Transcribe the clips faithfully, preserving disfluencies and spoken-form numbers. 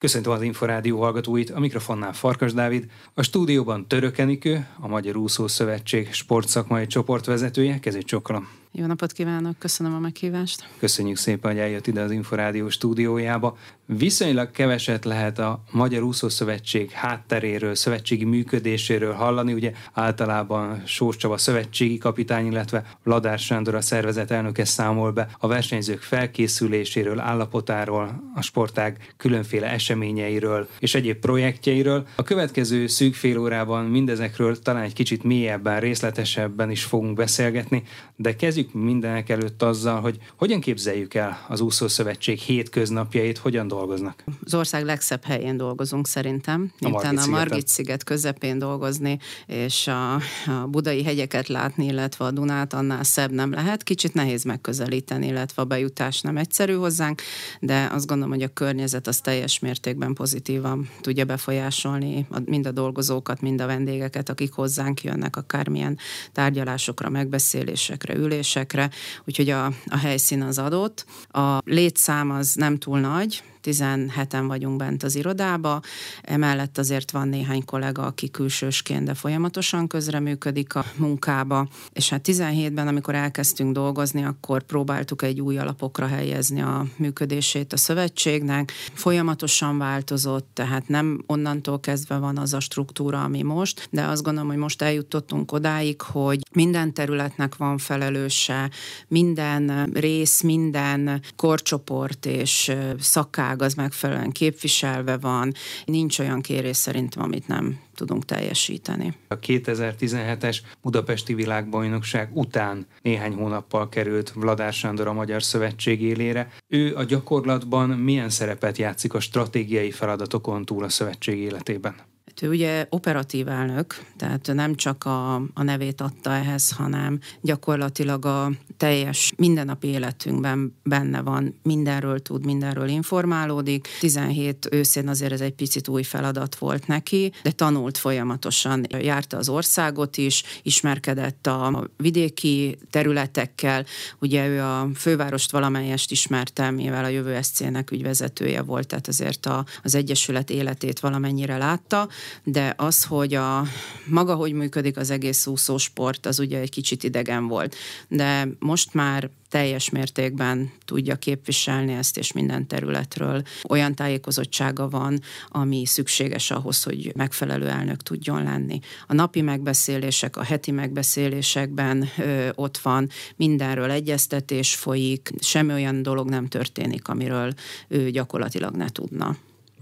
Köszöntöm az Inforádió hallgatóit, a mikrofonnál Farkas Dávid, a stúdióban Török Niki, a Magyar Úszó Szövetség sportszakmai csoportvezetője. Kezét csókolom. Jó napot kívánok, köszönöm a meghívást. Köszönjük szépen, hogy eljött ide az Inforádió stúdiójába. Viszonylag keveset lehet a Magyar Úszó Szövetség hátteréről, szövetségi működéséről hallani. Ugye általában Sós Csaba szövetségi kapitány, illetve Ladár Sándor a szervezet elnöke számol be a versenyzők felkészüléséről, állapotáról, a sportág különféle eseményeiről és egyéb projektjeiről. A következő szűk fél órában mindezekről talán egy kicsit mélyebben, részletesebben is fogunk beszélgetni, de kezdjük mindenek előtt azzal, hogy hogyan képzeljük el az úszószövetség hétköznapjait, hogyan dolgoznak. Az ország legszebb helyén dolgozunk szerintem. Utána a Margit-sziget közepén dolgozni, és a, a budai hegyeket látni, illetve a Dunát, annál szebb nem lehet. Kicsit nehéz megközelíteni, illetve a bejutás nem egyszerű hozzánk, de azt gondolom, hogy a környezet az teljes mértékben pozitívan tudja befolyásolni mind a dolgozókat, mind a vendégeket, akik hozzánk jönnek, akármilyen tárgyalásokra, megbeszélésekre, ülésekre, úgyhogy a, a helyszín az adott. A létszám az nem túl nagy, tizenheten vagyunk bent az irodába, emellett azért van néhány kollega, aki külsősként, de folyamatosan közreműködik a munkába, és hát tizenhétben, amikor elkezdtünk dolgozni, akkor próbáltuk egy új alapokra helyezni a működését a szövetségnek. Folyamatosan változott, tehát nem onnantól kezdve van az a struktúra, ami most, de azt gondolom, hogy most eljutottunk odáig, hogy minden területnek van felelőse, minden rész, minden korcsoport és szakág az megfelelően képviselve van, nincs olyan kérés szerintem, amit nem tudunk teljesíteni. A kétezer-tizenhetes budapesti világbajnokság után néhány hónappal került Vladár Sándor a Magyar Szövetség élére. Ő a gyakorlatban milyen szerepet játszik a stratégiai feladatokon túl a szövetség életében? Ő ugye operatív elnök, tehát nem csak a, a nevét adta ehhez, hanem gyakorlatilag a teljes mindennapi életünkben benne van, mindenről tud, mindenről informálódik. tizenhét őszén azért ez egy picit új feladat volt neki, de tanult folyamatosan, járta az országot is, ismerkedett a vidéki területekkel, ugye ő a fővárost valamelyest ismerte, mivel a Jövő es cé-nek ügyvezetője volt, tehát azért a, az Egyesület életét valamennyire látta, de az, hogy a maga, hogy működik az egész úszósport, az ugye egy kicsit idegen volt. De most már teljes mértékben tudja képviselni ezt, és minden területről olyan tájékozottsága van, ami szükséges ahhoz, hogy megfelelő elnök tudjon lenni. A napi megbeszélések, a heti megbeszélésekben ö, ott van, mindenről egyeztetés folyik, semmi olyan dolog nem történik, amiről ő gyakorlatilag ne tudna.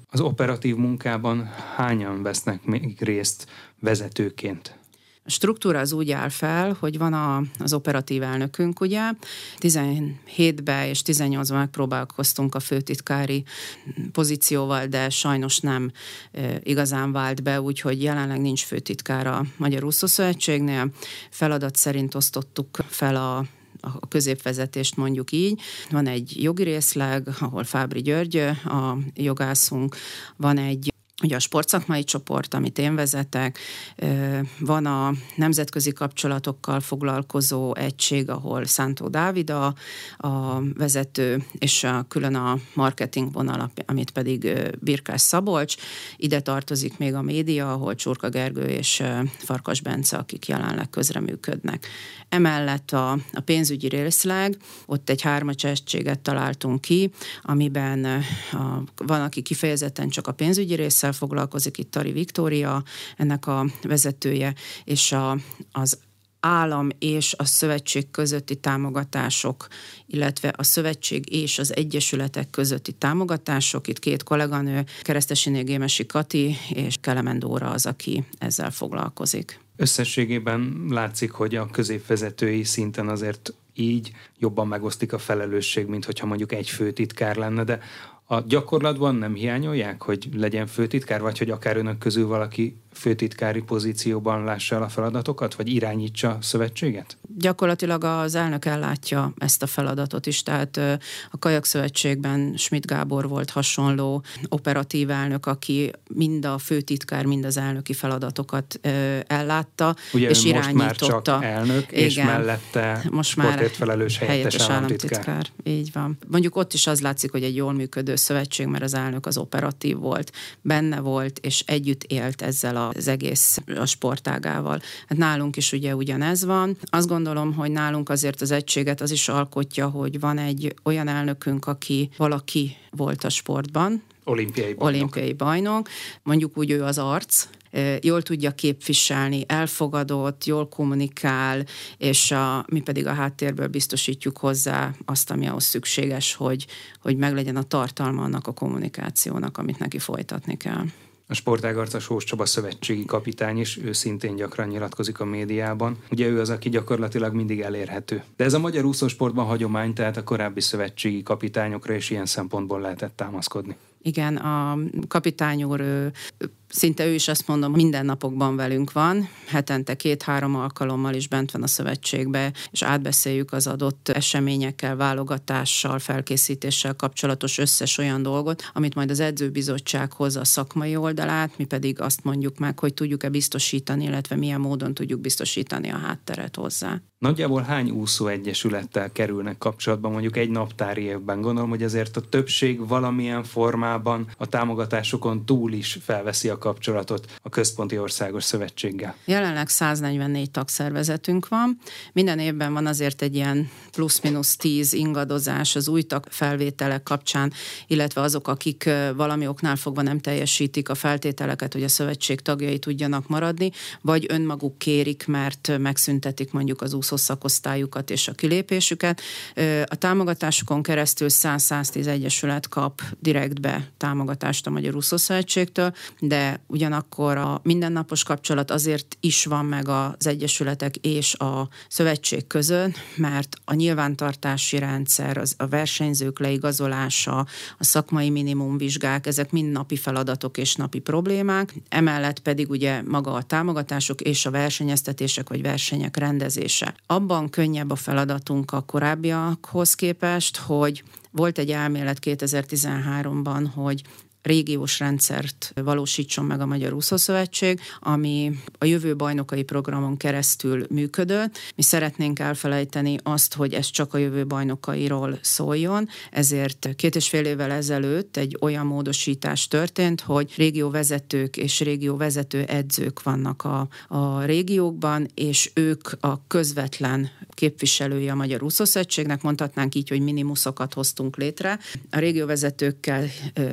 Az operatív munkában hányan vesznek még részt vezetőként? A struktúra az úgy áll fel, hogy van a, az operatív elnökünk, ugye, tizenhétben és tizennyolcban megpróbálkoztunk a főtitkári pozícióval, de sajnos nem e, igazán vált be, úgyhogy jelenleg nincs főtitkár a Magyar Úszó Szövetségnél. Feladat szerint osztottuk fel a a középvezetést, mondjuk így. Van egy jogi részleg, ahol Fábri György a jogászunk, van egy ugye a sportszakmai csoport, amit én vezetek, van a nemzetközi kapcsolatokkal foglalkozó egység, ahol Szántó Dávid a, a vezető, és a, külön a marketing vonal, amit pedig Birkás Szabolcs. Ide tartozik még a média, ahol Csurka Gergő és Farkas Bence, akik jelenleg közreműködnek. Emellett a, a pénzügyi részleg, ott egy hármas egységet találtunk ki, amiben a, van, aki kifejezetten csak a pénzügyi rész foglalkozik, itt Tari Viktória, ennek a vezetője, és a, az állam és a szövetség közötti támogatások, illetve a szövetség és az egyesületek közötti támogatások. Itt két kolléganő, Keresztesiné Gémesi Kati és Kelemen Dóra az, aki ezzel foglalkozik. Összességében látszik, hogy a középvezetői szinten azért így jobban megosztik a felelősség, mint hogyha mondjuk egy főtitkár lenne, de a gyakorlatban nem hiányolják, hogy legyen főtitkár, vagy hogy akár önök közül valaki főtitkári pozícióban lássa el a feladatokat, vagy irányítsa a szövetséget? Gyakorlatilag az elnök ellátja ezt a feladatot is, tehát a Kajakszövetségben Schmidt Gábor volt hasonló operatív elnök, aki mind a főtitkár, mind az elnöki feladatokat ellátta, ugye és irányította. Most már csak elnök, igen, és mellette most már sportértfelelős helyettes, helyettes államtitkár. államtitkár. Így van. Mondjuk ott is az látszik, hogy egy jól működő szövetség, mert az elnök az operatív volt, benne volt, és együtt élt ezzel az egész a sportágával. Hát nálunk is ugye ugyanez van. Azt gondolom, hogy nálunk azért az egységet az is alkotja, hogy van egy olyan elnökünk, aki valaki volt a sportban, olimpiai bajnok. Olimpiai bajnok. Mondjuk úgy ő az arc, jól tudja képviselni, elfogadott, jól kommunikál, és a, mi pedig a háttérből biztosítjuk hozzá azt, ami ahhoz szükséges, hogy, hogy meglegyen a tartalma annak a kommunikációnak, amit neki folytatni kell. A sportágarca Sós Csaba szövetségi kapitány is, ő szintén gyakran nyilatkozik a médiában. Ugye ő az, aki gyakorlatilag mindig elérhető. De ez a magyar úszósportban hagyomány, tehát a korábbi szövetségi kapitányokra is ilyen szempontból lehetett támaszkodni. Igen, a kapitány úr, ő, szinte ő is azt mondom, mindennapokban velünk van, hetente két-három alkalommal is bent van a szövetségbe, és átbeszéljük az adott eseményekkel, válogatással, felkészítéssel kapcsolatos összes olyan dolgot, amit majd az edzőbizottság hozza a szakmai oldalát, mi pedig azt mondjuk meg, hogy tudjuk-e biztosítani, illetve milyen módon tudjuk biztosítani a hátteret hozzá. Nagyjából hány úszóegyesülettel kerülnek kapcsolatban mondjuk egy naptári évben? Gondolom, hogy azért a többség valamilyen formában a támogatásokon túl is felveszi a kapcsolatot a Központi Országos Szövetséggel. Jelenleg száznegyvennégy tagszervezetünk van. Minden évben van azért egy ilyen plusz-minusz tíz ingadozás az új tagfelvételek kapcsán, illetve azok, akik valami oknál fogva nem teljesítik a feltételeket, hogy a szövetség tagjai tudjanak maradni, vagy önmaguk kérik, mert megszüntetik mondjuk az szakosztályukat és a kilépésüket. A támogatásokon keresztül száz-száztíz egyesület kap direktbe támogatást a Magyar Úszó Szövetségtől, de ugyanakkor a mindennapos kapcsolat azért is van meg az egyesületek és a szövetség között, mert a nyilvántartási rendszer, az, a versenyzők leigazolása, a szakmai minimumvizsgák, ezek mind napi feladatok és napi problémák. Emellett pedig ugye maga a támogatások és a versenyeztetések vagy versenyek rendezése. Abban könnyebb a feladatunk a korábbiakhoz képest, hogy volt egy elmélet kétezer-tizenháromban, hogy régiós rendszert valósítson meg a Magyar Úszó Szövetség, ami a jövő bajnokai programon keresztül működött. Mi szeretnénk elfelejteni azt, hogy ez csak a jövő bajnokairól szóljon, ezért két és fél évvel ezelőtt egy olyan módosítás történt, hogy régióvezetők és régióvezető edzők vannak a, a régiókban, és ők a közvetlen képviselői a Magyar Úszó Szövetségnek, mondhatnánk így, hogy minimuszokat hoztunk létre. A régióvezetőkkel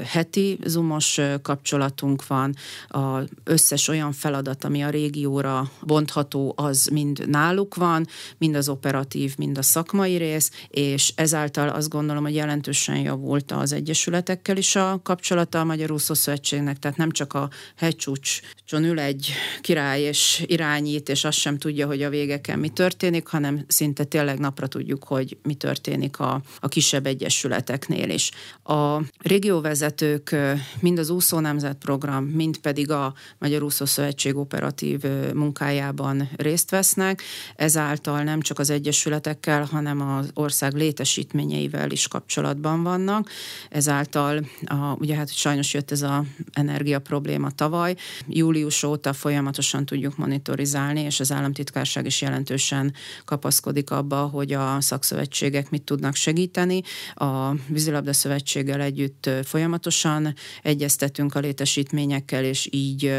heti zoomos kapcsolatunk van, az összes olyan feladat, ami a régióra bontható, az mind náluk van, mind az operatív, mind a szakmai rész, és ezáltal azt gondolom, hogy jelentősen javult az egyesületekkel is a kapcsolata a Magyar Úszó Szövetségnek, tehát nem csak a hegycsúcson ül egy király és irányít, és azt sem tudja, hogy a végeken mi történik, hanem szinte tényleg napra tudjuk, hogy mi történik a, a kisebb egyesületeknél is. A régióvezetők mind az úszó nemzetprogram, mind pedig a Magyar Úszó Szövetség operatív munkájában részt vesznek, ezáltal nem csak az egyesületekkel, hanem az ország létesítményeivel is kapcsolatban vannak. Ezáltal, a, ugye hát sajnos jött ez az energia probléma tavaly, július óta folyamatosan tudjuk monitorizálni, és az államtitkárság is jelentősen kapaszkodik abba, hogy a szakszövetségek mit tudnak segíteni. A vízilabda szövetséggel együtt folyamatosan egyeztetünk a létesítményekkel, és így,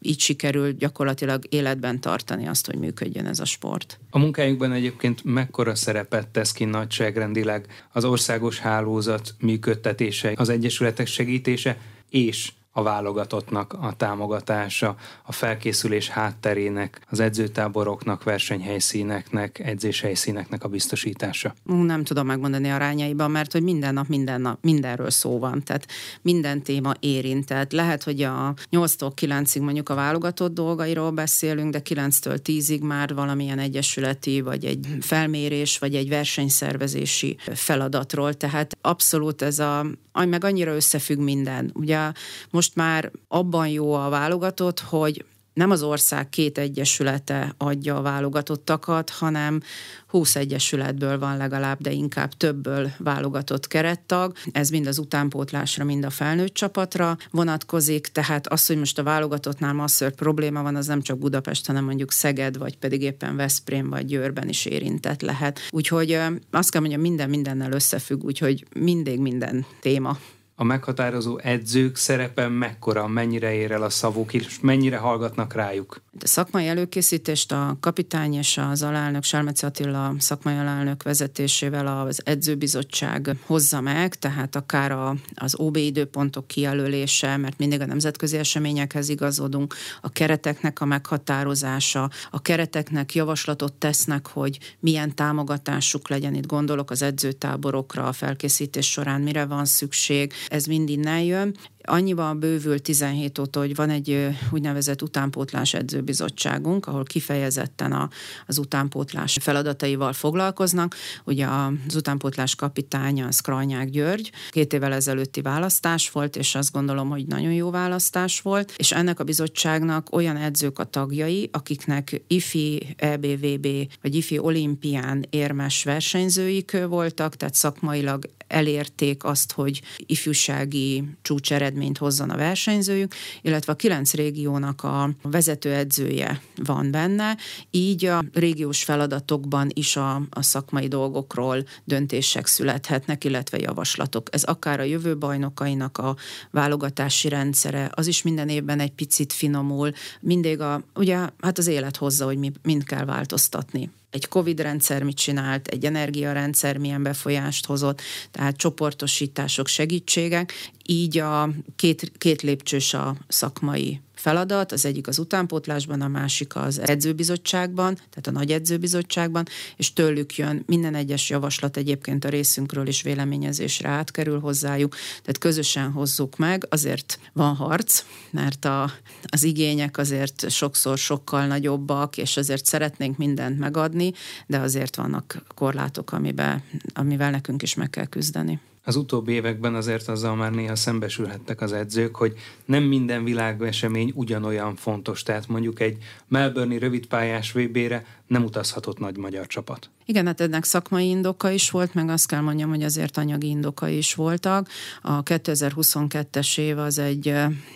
így sikerül gyakorlatilag életben tartani azt, hogy működjön ez a sport. A munkájukban egyébként mekkora szerepet tesz ki nagyságrendileg az országos hálózat működtetése, az egyesületek segítése, és a válogatottnak a támogatása, a felkészülés hátterének, az edzőtáboroknak, versenyhelyszíneknek, edzéshelyszíneknek a biztosítása? Nem tudom megmondani arányaiban, mert hogy minden nap, minden nap mindenről szó van, tehát minden téma érintett. Lehet, hogy a nyolctól kilencig mondjuk a válogatott dolgairól beszélünk, de kilenctől tízig már valamilyen egyesületi, vagy egy felmérés, vagy egy versenyszervezési feladatról, tehát abszolút ez a, meg annyira összefügg minden. Ugye most már abban jó a válogatott, hogy nem az ország két egyesülete adja a válogatottakat, hanem húsz egyesületből van legalább, de inkább többből válogatott kerettag. Ez mind az utánpótlásra, mind a felnőtt csapatra vonatkozik, tehát az, hogy most a válogatottnál masször probléma van, az nem csak Budapest, hanem mondjuk Szeged, vagy pedig éppen Veszprém, vagy Győrben is érintett lehet. Úgyhogy azt kell mondjam, minden mindennel összefügg, úgyhogy mindig minden téma. A meghatározó edzők szerepe mekkora, mennyire ér el a szavuk, és mennyire hallgatnak rájuk? A szakmai előkészítést a kapitány és az alelnök, Selmeci Attila szakmai alelnök vezetésével az edzőbizottság hozza meg, tehát akár a, az o bé időpontok kijelölése, mert mindig a nemzetközi eseményekhez igazodunk, a kereteknek a meghatározása, a kereteknek javaslatot tesznek, hogy milyen támogatásuk legyen, itt gondolok az edzőtáborokra, a felkészítés során mire van szükség, ez mind innen jön. Annyiban bővül tizenhét óta, hogy van egy úgynevezett utánpótlás edzőbizottságunk, ahol kifejezetten a, az utánpótlás feladataival foglalkoznak. Ugye az utánpótlás kapitánya az Krajnyák György. Két évvel ezelőtti választás volt, és azt gondolom, hogy nagyon jó választás volt, és ennek a bizottságnak olyan edzők a tagjai, akiknek ifi é bé vé bé, vagy ifi olimpián érmes versenyzőik voltak, tehát szakmailag elérték azt, hogy ifjúsági csúcseredmény mint hozzon a versenyzőjük, illetve a kilenc régiónak a vezetőedzője van benne, így a régiós feladatokban is a, a szakmai dolgokról döntések születhetnek, illetve javaslatok. Ez akár a jövő bajnokainak a válogatási rendszere, az is minden évben egy picit finomul, mindig a, ugye, hát az élet hozza, hogy mi mind kell változtatni. Egy Covid rendszer mit csinált, egy energiarendszer milyen befolyást hozott, tehát csoportosítások, segítségek. Így a két, két lépcsős a szakmai feladat, az egyik az utánpótlásban, a másik az edzőbizottságban, tehát a nagy edzőbizottságban, és tőlük jön minden egyes javaslat egyébként a részünkről is véleményezésre átkerül hozzájuk, tehát közösen hozzuk meg, azért van harc, mert a, az igények azért sokszor sokkal nagyobbak, és azért szeretnénk mindent megadni, de azért vannak korlátok, amiben, amivel nekünk is meg kell küzdeni. Az utóbbi években azért azzal már néha szembesülhettek az edzők, hogy nem minden világesemény ugyanolyan fontos, tehát mondjuk egy melbourne-i rövidpályás vé bére nem utazhatott nagy magyar csapat. Igen, hát ennek szakmai indoka is volt, meg azt kell mondjam, hogy azért anyagi indoka is voltak. A kétezer-huszonkettes év az egy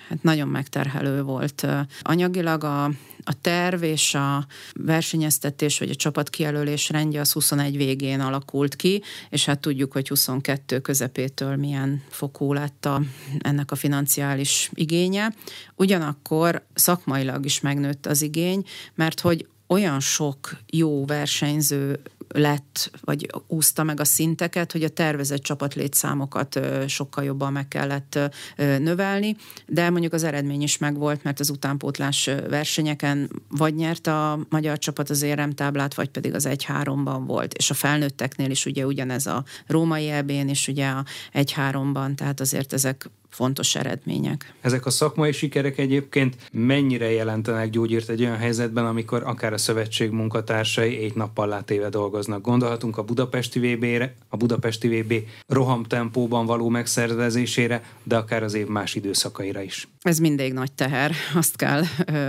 hát nagyon megterhelő volt. Anyagilag a, a terv és a versenyeztetés, vagy a csapatkijelölés rendje az huszonegy végén alakult ki, és hát tudjuk, hogy huszonkettő közepétől milyen fokú lett a, ennek a financiális igénye. Ugyanakkor szakmailag is megnőtt az igény, mert hogy olyan sok jó versenyző lett, vagy úszta meg a szinteket, hogy a tervezett csapatlétszámokat sokkal jobban meg kellett növelni, de mondjuk az eredmény is megvolt, mert az utánpótlás versenyeken vagy nyert a magyar csapat az éremtáblát, vagy pedig az egy-háromban volt, és a felnőtteknél is ugye ugyanez a római é bén is ugye a egy-háromban, tehát azért ezek fontos eredmények. Ezek a szakmai sikerek egyébként mennyire jelentenek gyógyírt egy olyan helyzetben, amikor akár a szövetség munkatársai egy nappal látéve dolgoznak? Gondolhatunk a budapesti vé bére, a budapesti vé bé rohamtempóban való megszervezésére, de akár az év más időszakaira is. Ez mindig nagy teher, azt kell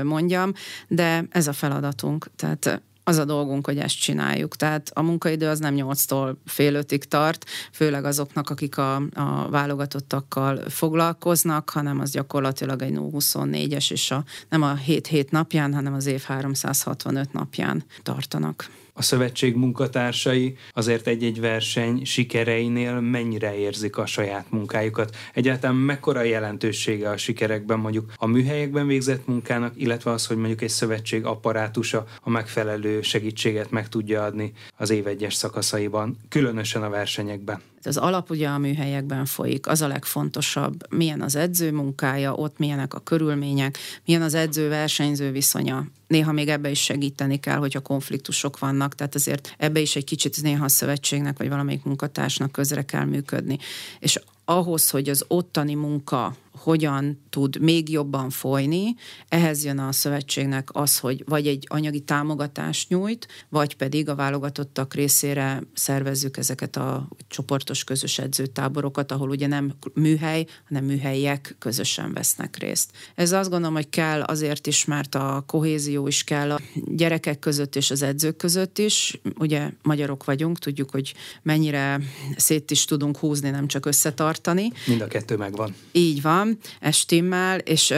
mondjam, de ez a feladatunk, tehát az a dolgunk, hogy ezt csináljuk. Tehát a munkaidő az nem nyolctól fél ötig tart, főleg azoknak, akik a, a válogatottakkal foglalkoznak, hanem az gyakorlatilag egy nulla huszonnégyes, és a, nem a hét hét napján, hanem az év háromszázhatvanöt napján tartanak. A szövetség munkatársai azért egy-egy verseny sikereinél mennyire érzik a saját munkájukat? Egyáltalán mekkora jelentősége a sikerekben, mondjuk a műhelyekben végzett munkának, illetve az, hogy mondjuk egy szövetség apparátusa a megfelelő segítséget meg tudja adni az év egyes szakaszaiban, különösen a versenyekben? Az alap ugye a műhelyekben folyik, az a legfontosabb, milyen az edző munkája, ott milyenek a körülmények, milyen az edző-versenyző viszonya. Néha még ebbe is segíteni kell, hogyha konfliktusok vannak, tehát azért ebbe is egy kicsit néha a szövetségnek, vagy valamelyik munkatársnak közre kell működni. És ahhoz, hogy az ottani munka hogyan tud még jobban folyni, ehhez jön a szövetségnek az, hogy vagy egy anyagi támogatást nyújt, vagy pedig a válogatottak részére szervezzük ezeket a csoportos csoportos közös edzőtáborokat, ahol ugye nem műhely, hanem műhelyiek közösen vesznek részt. Ez azt gondolom, hogy kell azért is, mert a kohézió is kell a gyerekek között és az edzők között is. Ugye magyarok vagyunk, tudjuk, hogy mennyire szét is tudunk húzni, nem csak összetartani. Mind a kettő megvan. Így van, ez stimmel, és,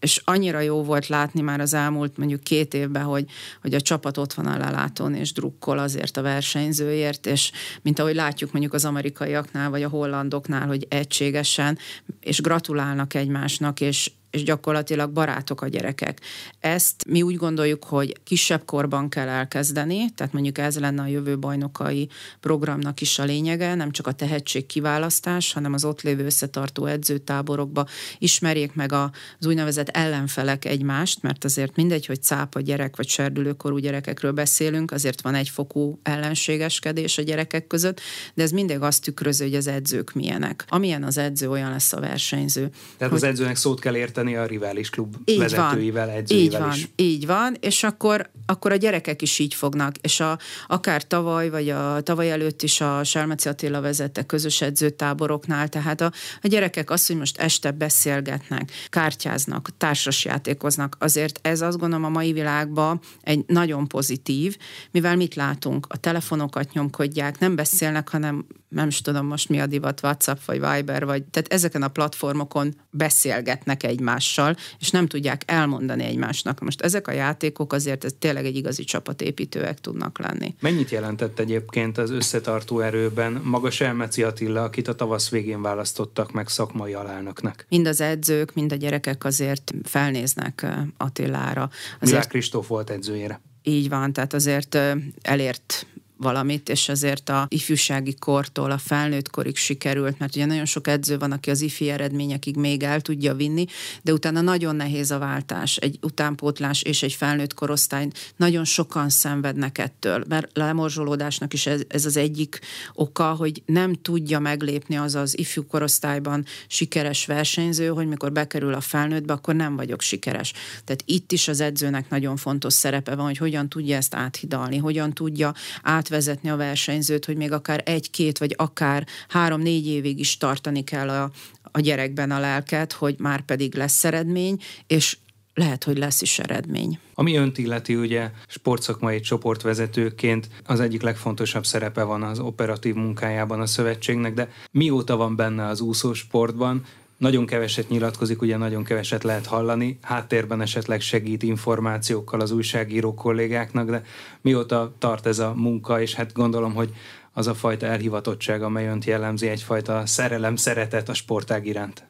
és annyira jó volt látni már az elmúlt mondjuk két évben, hogy, hogy a csapat ott van a lelátón, és drukkol azért a versenyzőért, és mint ahogy látjuk mondjuk az amerikaiaknál, vagy a hollandoknál, hogy egységesen, és gratulálnak egymásnak, és és gyakorlatilag barátok a gyerekek. Ezt mi úgy gondoljuk, hogy kisebb korban kell elkezdeni, tehát mondjuk ez lenne a jövő bajnokai programnak is a lényege, nem csak a tehetség kiválasztás, hanem az ott lévő összetartó edzőtáborokba ismerjék meg az úgynevezett ellenfelek egymást, mert azért mindegy, hogy cápa gyerek vagy serdülőkorú gyerekekről beszélünk, azért van egyfokú ellenségeskedés a gyerekek között, de ez mindig azt tükrözi, hogy az edzők milyenek. Amilyen az edző, olyan lesz a versenyző. Tehát hogy... az edzőnek szót kell érteni a rivális klub így vezetőivel, van, edzőivel így is. Van, így van, és akkor, akkor a gyerekek is így fognak, és a, akár tavaly, vagy a tavaly előtt is a Selmeci Attila vezette közös edzőtáboroknál, tehát a, a gyerekek azt, hogy most este beszélgetnek, kártyáznak, társasjátékoznak, azért ez azt gondolom a mai világban egy nagyon pozitív, mivel mit látunk? A telefonokat nyomkodják, nem beszélnek, hanem nem is tudom most mi a divat, WhatsApp, vagy Viber, vagy, tehát ezeken a platformokon beszélgetnek egymással, és nem tudják elmondani egymásnak. Most ezek a játékok azért ez tényleg egy igazi csapatépítőek tudnak lenni. Mennyit jelentett egyébként az összetartó erőben maga Selmeci Attila, akit a tavasz végén választottak meg szakmai alelnöknek? Mind az edzők, mind a gyerekek azért felnéznek Attilára. Azért... Milyák Kristóf volt edzőjére. Így van, tehát azért elért valamit, és azért a ifjúsági kortól a felnőtt korig sikerült, mert ugye nagyon sok edző van, aki az ifi eredményekig még el tudja vinni, de utána nagyon nehéz a váltás, egy utánpótlás és egy felnőtt korosztály, nagyon sokan szenvednek ettől, mert lemorzsolódásnak is ez, ez az egyik oka, hogy nem tudja meglépni az az ifjú korosztályban sikeres versenyző, hogy mikor bekerül a felnőttbe, akkor nem vagyok sikeres. Tehát itt is az edzőnek nagyon fontos szerepe van, hogy hogyan tudja ezt áthidalni, hogyan tudja át vezetni a versenyzőt, hogy még akár egy-két, vagy akár három-négy évig is tartani kell a, a gyerekben a lelket, hogy már pedig lesz eredmény, és lehet, hogy lesz is eredmény. Ami önt illeti, ugye sportszakmai csoportvezetőként az egyik legfontosabb szerepe van az operatív munkájában a szövetségnek, de mióta van benne az úszósportban? Nagyon keveset nyilatkozik, ugye nagyon keveset lehet hallani, háttérben esetleg segít információkkal az újságíró kollégáknak, de mióta tart ez a munka, és hát gondolom, hogy az a fajta elhivatottság, amely önt jellemzi, egyfajta szerelem, szeretet a sportág iránt.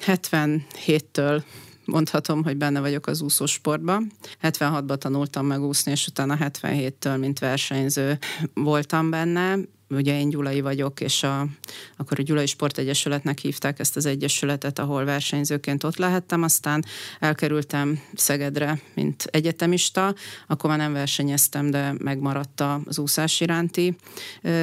hetvenhéttől mondhatom, hogy benne vagyok az úszósportban. hetvenhatban tanultam meg úszni, és utána hetvenhéttől, mint versenyző voltam benne. Ugye én gyulai vagyok, és a, akkor a Gyulai Sport Egyesületnek hívták ezt az egyesületet, ahol versenyzőként ott lehettem, aztán elkerültem Szegedre, mint egyetemista, akkor már nem versenyeztem, de megmaradt az úszás iránti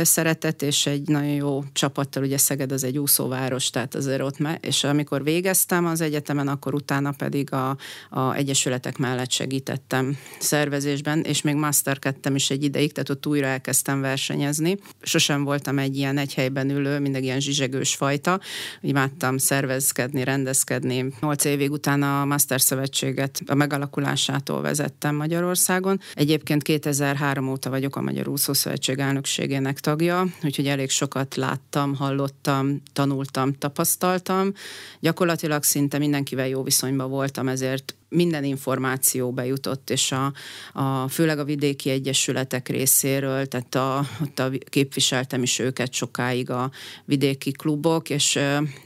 szeretet, és egy nagyon jó csapattal, ugye Szeged az egy úszóváros, tehát azért ott, me- és amikor végeztem az egyetemen, akkor utána pedig a, a egyesületek mellett segítettem szervezésben, és még masterkedtem is egy ideig, tehát ott újra elkezdtem versenyezni. Sosem voltam egy ilyen egy helyben ülő, mindig ilyen zsizsegős fajta. Imádtam szervezkedni, rendezkedni. Nyolc évig utána a Magyar Szövetséget a megalakulásától vezettem Magyarországon. Egyébként kétezer-három óta vagyok a Magyar Úszó Szövetség elnökségének tagja, úgyhogy elég sokat láttam, hallottam, tanultam, tapasztaltam. Gyakorlatilag szinte mindenkivel jó viszonyban voltam, ezért minden információ bejutott, és a, a, főleg a vidéki egyesületek részéről, tehát a, ott a, képviseltem is őket sokáig a vidéki klubok, és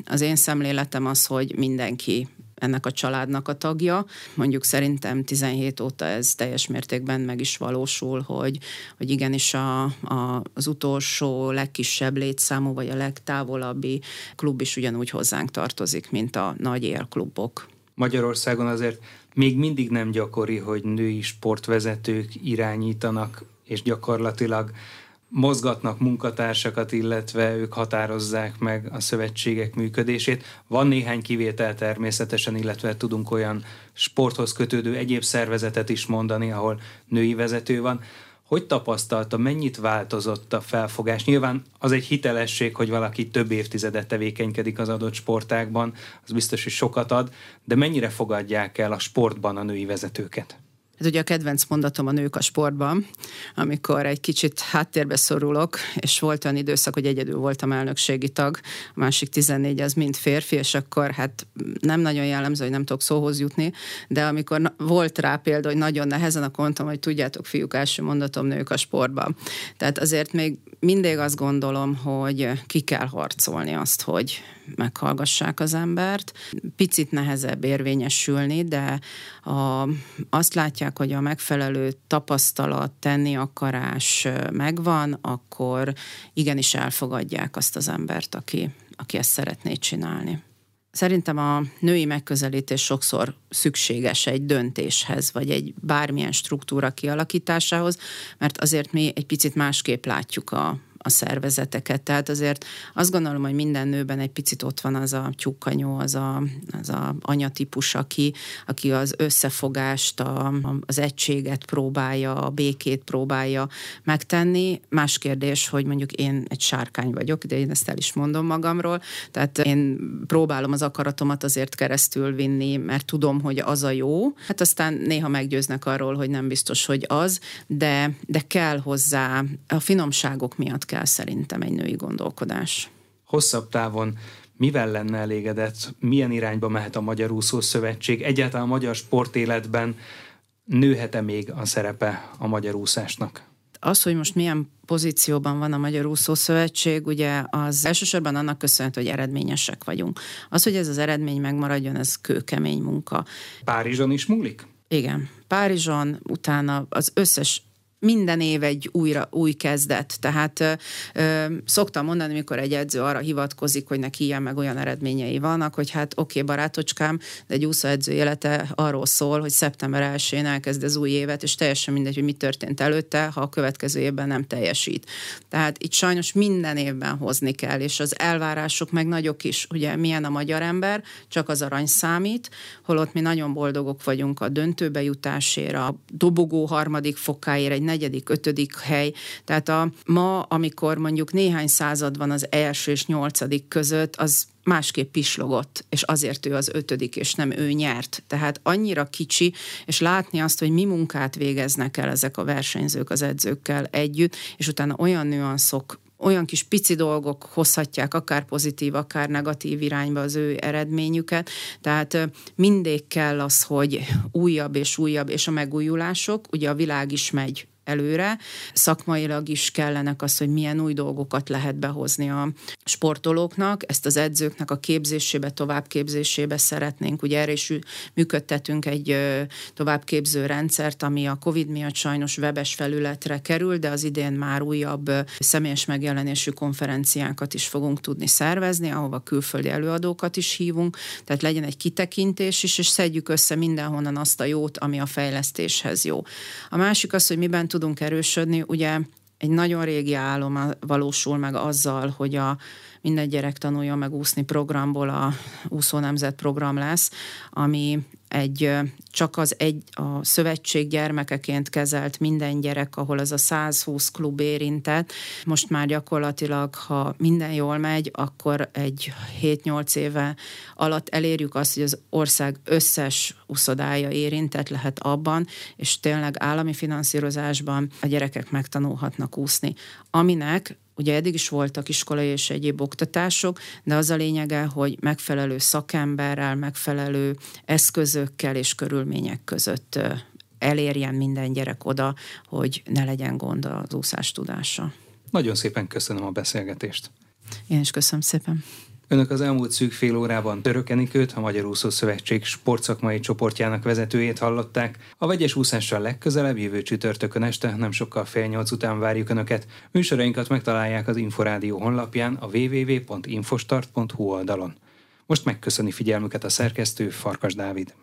az én szemléletem az, hogy mindenki ennek a családnak a tagja. Mondjuk szerintem tizenhét óta ez teljes mértékben meg is valósul, hogy, hogy igenis a, a, az utolsó, legkisebb létszámú, vagy a legtávolabbi klub is ugyanúgy hozzánk tartozik, mint a nagy élklubok. Magyarországon azért még mindig nem gyakori, hogy női sportvezetők irányítanak, és gyakorlatilag mozgatnak munkatársakat, illetve ők határozzák meg a szövetségek működését. Van néhány kivétel természetesen, illetve tudunk olyan sporthoz kötődő egyéb szervezetet is mondani, ahol női vezető van. Hogy tapasztalta, mennyit változott a felfogás? Nyilván az egy hitelesség, hogy valaki több évtizedet tevékenykedik az adott sportágban, az biztos, hogy sokat ad, de mennyire fogadják el a sportban a női vezetőket? Ez ugye a kedvenc mondatom, a nők a sportban, amikor egy kicsit háttérbe szorulok, és volt olyan időszak, hogy egyedül voltam elnökségi tag, a másik tizennégy az mind férfi, és akkor hát nem nagyon jellemző, hogy nem tudok szóhoz jutni, de amikor volt rá példa, hogy nagyon nehezen, akkor mondtam, hogy tudjátok, fiúk, első mondatom, nők a sportban. Tehát azért még mindig azt gondolom, hogy ki kell harcolni azt, hogy meghallgassák az embert. Picit nehezebb érvényesülni, de a, azt látják, hogy a megfelelő tapasztalat, tenni akarás megvan, akkor igenis elfogadják azt az embert, aki, aki ezt szeretné csinálni. Szerintem a női megközelítés sokszor szükséges egy döntéshez, vagy egy bármilyen struktúra kialakításához, mert azért mi egy picit másképp látjuk a a szervezeteket. Tehát azért azt gondolom, hogy minden nőben egy picit ott van az a tyúkkanyó, az a, az a anyatípus, aki, aki az összefogást, a, az egységet próbálja, a békét próbálja megtenni. Más kérdés, hogy mondjuk én egy sárkány vagyok, de én ezt el is mondom magamról, tehát én próbálom az akaratomat azért keresztül vinni, mert tudom, hogy az a jó. Hát aztán néha meggyőznek arról, hogy nem biztos, hogy az, de, de kell hozzá, a finomságok miatt kell szerintem egy női gondolkodás. Hosszabb távon mivel lenne elégedett, milyen irányba mehet a Magyar Úszó Szövetség? Egyáltalán a magyar sportéletben nőhet-e még a szerepe a magyar úszásnak? Az, hogy most milyen pozícióban van a Magyar Úszó Szövetség, ugye az elsősorban annak köszönhető, hogy eredményesek vagyunk. Az, hogy ez az eredmény megmaradjon, ez kőkemény munka. Párizson is múlik? Igen. Párizson, utána az összes minden év egy újra, új kezdet. Tehát ö, ö, szoktam mondani, amikor egy edző arra hivatkozik, hogy neki ilyen meg olyan eredményei vannak, hogy hát oké, okay, barátocskám, de egy úszóedző élete arról szól, hogy szeptember elsején elkezd az új évet, és teljesen mindegy, hogy mi történt előtte, ha a következő évben nem teljesít. Tehát itt sajnos minden évben hozni kell, és az elvárások meg nagyok is. Ugye milyen a magyar ember, csak az arany számít, holott mi nagyon boldogok vagyunk a döntőbe jutásért, a dobogó harmadik fokáért, egy negyedik, ötödik hely. Tehát a, ma, amikor mondjuk néhány század van az első és nyolcadik között, az másképp pislogott, és azért ő az ötödik, és nem ő nyert. Tehát annyira kicsi, és látni azt, hogy mi munkát végeznek el ezek a versenyzők az edzőkkel együtt, és utána olyan nüanszok, olyan kis pici dolgok hozhatják akár pozitív, akár negatív irányba az ő eredményüket. Tehát mindig kell az, hogy újabb és újabb, és a megújulások, ugye a világ is megy előre. Szakmailag is kellenek az, hogy milyen új dolgokat lehet behozni a sportolóknak, ezt az edzőknek a képzésébe, továbbképzésébe szeretnénk. Ugye erre is működtetünk egy továbbképző rendszert, ami a Covid miatt sajnos webes felületre kerül, de az idén már újabb személyes megjelenésű konferenciákat is fogunk tudni szervezni, ahova külföldi előadókat is hívunk, tehát legyen egy kitekintés is, és szedjük össze mindenhonnan azt a jót, ami a fejlesztéshez jó. A másik az, hogy miben tudunk erősödni, ugye egy nagyon régi álom valósul meg azzal, hogy a minden gyerek tanuljon meg úszni programból a Úszó Nemzet program lesz, ami egy csak az egy, a szövetség gyermekeként kezelt minden gyerek, ahol az a százhúsz klub érintett. Most már gyakorlatilag, ha minden jól megy, akkor egy hét-nyolc éve alatt elérjük azt, hogy az ország összes úszodája érintett lehet abban, és tényleg állami finanszírozásban a gyerekek megtanulhatnak úszni. Aminek ugye eddig is voltak iskolai és egyéb oktatások, de az a lényege, hogy megfelelő szakemberrel, megfelelő eszközökkel és körülmények között elérjen minden gyerek oda, hogy ne legyen gond az úszás tudása. Nagyon szépen köszönöm a beszélgetést. Én is köszönöm szépen. Önök az elmúlt szűk fél órában Török Enikőt, a Magyar Úszó Szövetség sportszakmai csoportjának vezetőjét hallották. A vegyes úszással legközelebb, jövő csütörtökön este, nem sokkal fél nyolc után várjuk Önöket. Műsorainkat megtalálják az Inforádió honlapján, a double-u double-u double-u pont infostart pont hu oldalon. Most megköszöni figyelmüket a szerkesztő, Farkas Dávid.